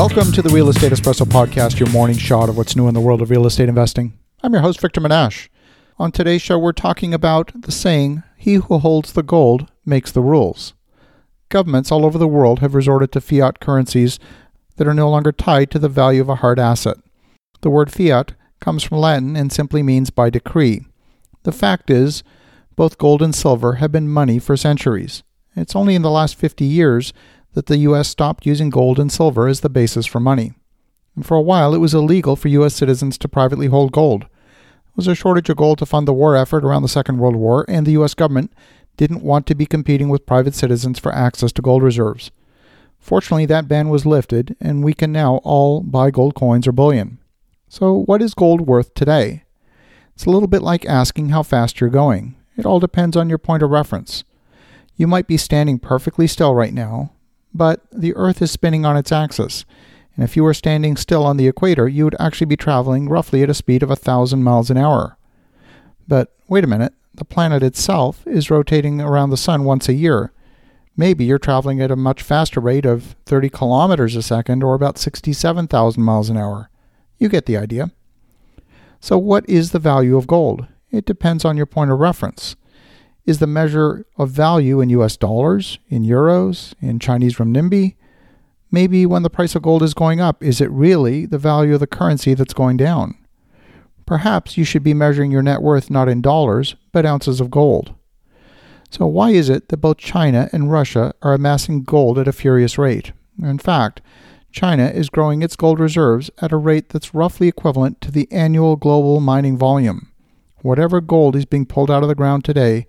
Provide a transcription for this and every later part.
Welcome to the Real Estate Espresso Podcast, your morning shot of what's new in the world of real estate investing. I'm your host, Victor Menashe. On today's show, we're talking about the saying, he who holds the gold makes the rules. Governments all over the world have resorted to fiat currencies that are no longer tied to the value of a hard asset. The word fiat comes from Latin and simply means by decree. The fact is, both gold and silver have been money for centuries. It's only in the last 50 years that the US stopped using gold and silver as the basis for money. And for a while, it was illegal for US citizens to privately hold gold. There was a shortage of gold to fund the war effort around the Second World War, and the US government didn't want to be competing with private citizens for access to gold reserves. Fortunately, that ban was lifted, and we can now all buy gold coins or bullion. So what is gold worth today? It's a little bit like asking how fast you're going. It all depends on your point of reference. You might be standing perfectly still right now, but the Earth is spinning on its axis, and if you were standing still on the equator, you would actually be traveling roughly at a speed of 1,000 miles an hour. But wait a minute, the planet itself is rotating around the sun once a year. Maybe you're traveling at a much faster rate of 30 kilometers a second, or about 67,000 miles an hour. You get the idea. So what is the value of gold? It depends on your point of reference. Is the measure of value in US dollars, in euros, in Chinese renminbi? Maybe when the price of gold is going up, is it really the value of the currency that's going down? Perhaps you should be measuring your net worth not in dollars, but ounces of gold. So why is it that both China and Russia are amassing gold at a furious rate? In fact, China is growing its gold reserves at a rate that's roughly equivalent to the annual global mining volume. Whatever gold is being pulled out of the ground today,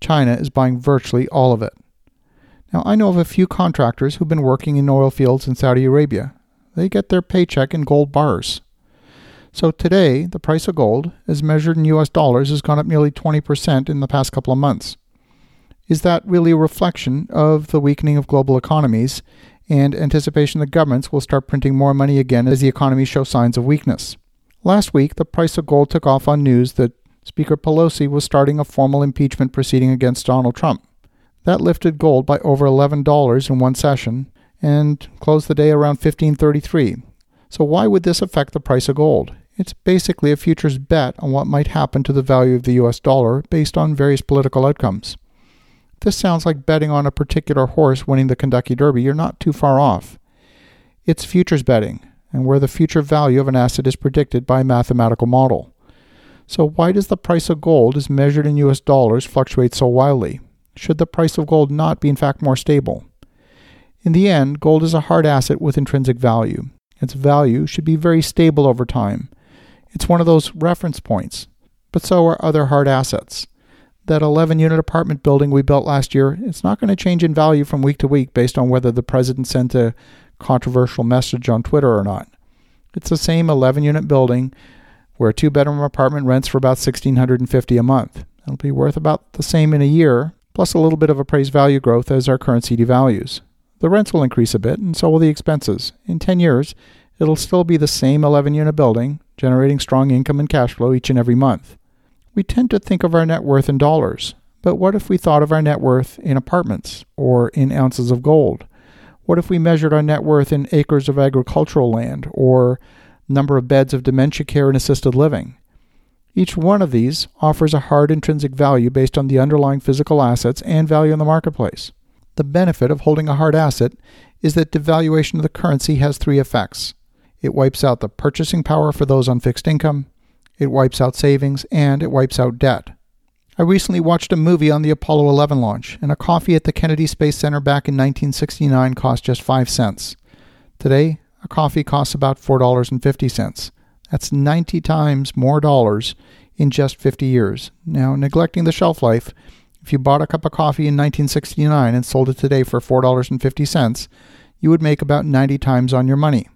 China is buying virtually all of it. Now, I know of a few contractors who've been working in oil fields in Saudi Arabia. They get their paycheck in gold bars. So today, the price of gold, as measured in US dollars, has gone up nearly 20% in the past couple of months. Is that really a reflection of the weakening of global economies and anticipation that governments will start printing more money again as the economies show signs of weakness? Last week, the price of gold took off on news that Speaker Pelosi was starting a formal impeachment proceeding against Donald Trump. That lifted gold by over $11 in one session and closed the day around $15.33. So why would this affect the price of gold? It's basically a futures bet on what might happen to the value of the US dollar based on various political outcomes. This sounds like betting on a particular horse winning the Kentucky Derby. You're not too far off. It's futures betting, and where the future value of an asset is predicted by a mathematical model. So why does the price of gold as measured in US dollars fluctuate so wildly? Should the price of gold not be in fact more stable? In the end, gold is a hard asset with intrinsic value. Its value should be very stable over time. It's one of those reference points. But so are other hard assets. That 11-unit apartment building we built last year, it's not going to change in value from week to week based on whether the president sent a controversial message on Twitter or not. It's the same 11-unit building where a two-bedroom apartment rents for about $1,650 a month. It'll be worth about the same in a year, plus a little bit of appraised value growth as our currency devalues. The rents will increase a bit, and so will the expenses. In 10 years, it'll still be the same 11-unit building, generating strong income and cash flow each and every month. We tend to think of our net worth in dollars, but what if we thought of our net worth in apartments or in ounces of gold? What if we measured our net worth in acres of agricultural land or number of beds of dementia care and assisted living? Each one of these offers a hard intrinsic value based on the underlying physical assets and value in the marketplace. The benefit of holding a hard asset is that devaluation of the currency has three effects. It wipes out the purchasing power for those on fixed income, it wipes out savings, and it wipes out debt. I recently watched a movie on the Apollo 11 launch, and a coffee at the Kennedy Space Center back in 1969 cost just 5 cents. Today, a coffee costs about $4.50. That's 90 times more dollars in just 50 years. Now, neglecting the shelf life, if you bought a cup of coffee in 1969 and sold it today for $4.50, you would make about 90 times on your money.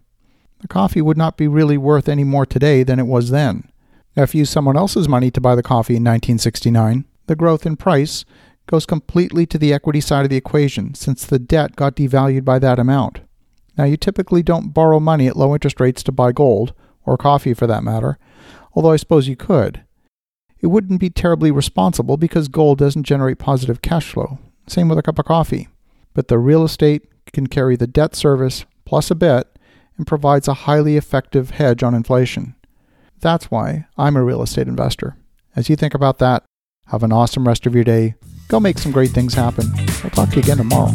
The coffee would not be really worth any more today than it was then. Now, if you use someone else's money to buy the coffee in 1969, the growth in price goes completely to the equity side of the equation, since the debt got devalued by that amount. Now, you typically don't borrow money at low interest rates to buy gold, or coffee for that matter, although I suppose you could. It wouldn't be terribly responsible because gold doesn't generate positive cash flow. Same with a cup of coffee. But the real estate can carry the debt service plus a bit, and provides a highly effective hedge on inflation. That's why I'm a real estate investor. As you think about that, have an awesome rest of your day. Go make some great things happen. I'll talk to you again tomorrow.